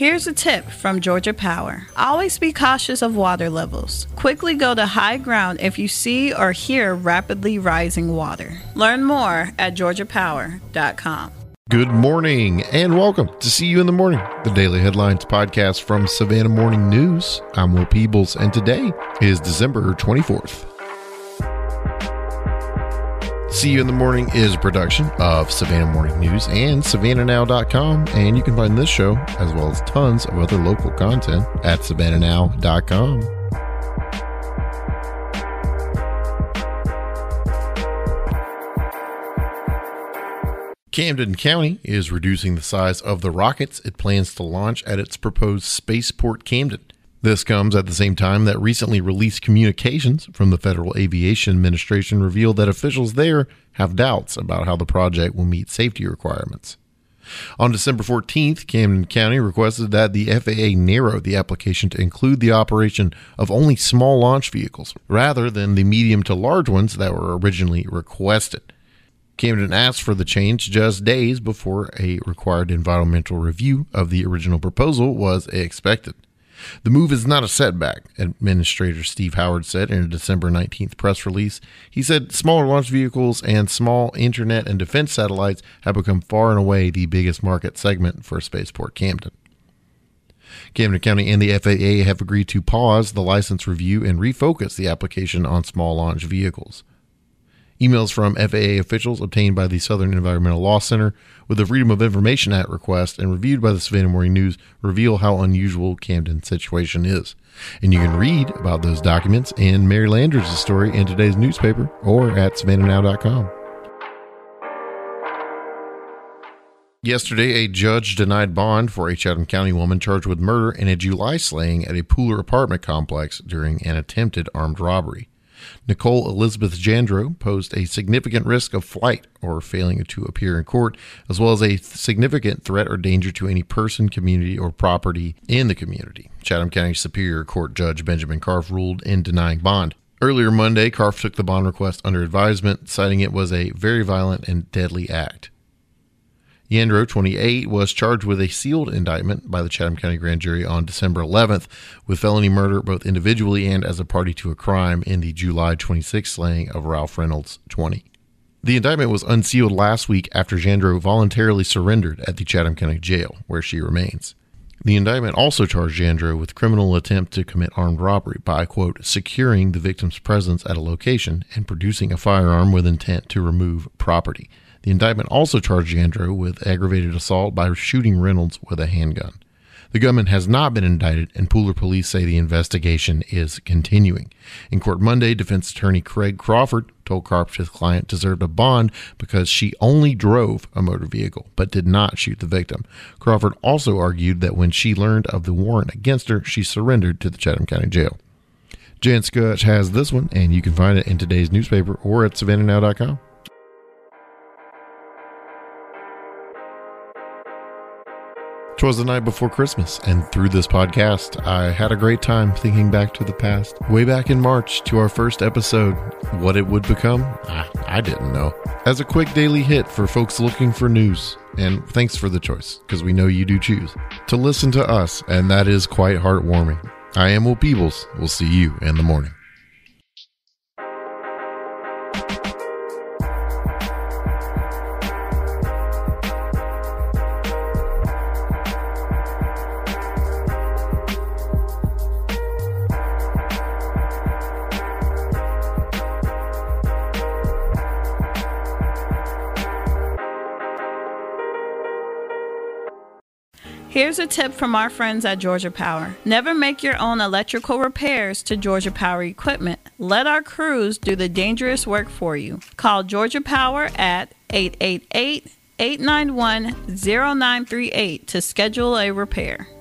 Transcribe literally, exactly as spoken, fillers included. Here's a tip from Georgia Power. Always be cautious of water levels. Quickly go to high ground if you see or hear rapidly rising water. Learn more at georgia power dot com. Good morning and welcome to See You in the Morning, the daily headlines podcast from Savannah Morning News. I'm Will Peebles and today is December twenty-fourth. See You in the Morning is a production of Savannah Morning News and Savannah Now dot com, and you can find this show, as well as tons of other local content, at Savannah Now dot com. Camden County is reducing the size of the rockets it plans to launch at its proposed Spaceport Camden. This comes at the same time that recently released communications from the Federal Aviation Administration revealed that officials there have doubts about how the project will meet safety requirements. On December fourteenth, Camden County requested that the F A A narrow the application to include the operation of only small launch vehicles, rather than the medium to large ones that were originally requested. Camden asked for the change just days before a required environmental review of the original proposal was expected. The move is not a setback, Administrator Steve Howard said in a December nineteenth press release. He said smaller launch vehicles and small internet and defense satellites have become far and away the biggest market segment for Spaceport Camden. Camden County and the F A A have agreed to pause the license review and refocus the application on small launch vehicles. Emails from F A A officials obtained by the Southern Environmental Law Center with the Freedom of Information Act request and reviewed by the Savannah Morning News reveal how unusual Camden's situation is. And you can read about those documents in Mary Landers' story in today's newspaper or at Savannah Now dot com. Yesterday, a judge denied bond for a Chatham County woman charged with murder in a July slaying at a Pooler apartment complex during an attempted armed robbery. Nicole Elizabeth Yandro posed a significant risk of flight or failing to appear in court, as well as a significant threat or danger to any person, community, or property in the community. Chatham County Superior Court Judge Benjamin Karpf ruled in denying bond. Earlier Monday, Karpf took the bond request under advisement, citing it was a very violent and deadly act. Yandro, twenty-eight, was charged with a sealed indictment by the Chatham County Grand Jury on December eleventh with felony murder both individually and as a party to a crime in the July twenty-sixth slaying of Ralph Reynolds, twenty. The indictment was unsealed last week after Yandro voluntarily surrendered at the Chatham County Jail, where she remains. The indictment also charged Yandro with criminal attempt to commit armed robbery by, quote, securing the victim's presence at a location and producing a firearm with intent to remove property. The indictment also charged Yandro with aggravated assault by shooting Reynolds with a handgun. The gunman has not been indicted, and Pooler police say the investigation is continuing. In court Monday, defense attorney Craig Crawford told Karpf his client deserved a bond because she only drove a motor vehicle but did not shoot the victim. Crawford also argued that when she learned of the warrant against her, she surrendered to the Chatham County Jail. Jan Scutch has this one, and you can find it in today's newspaper or at Savannah Now dot com. Twas the night before Christmas, and through this podcast, I had a great time thinking back to the past. Way back in March to our first episode, what it would become, I, I didn't know. As a quick daily hit for folks looking for news, and thanks for the choice, because we know you do choose to listen to us, and that is quite heartwarming. I am Will Peebles. We'll see you in the morning. Here's a tip from our friends at Georgia Power. Never make your own electrical repairs to Georgia Power equipment. Let our crews do the dangerous work for you. Call Georgia Power at eight eight eight, eight nine one, zero nine three eight to schedule a repair.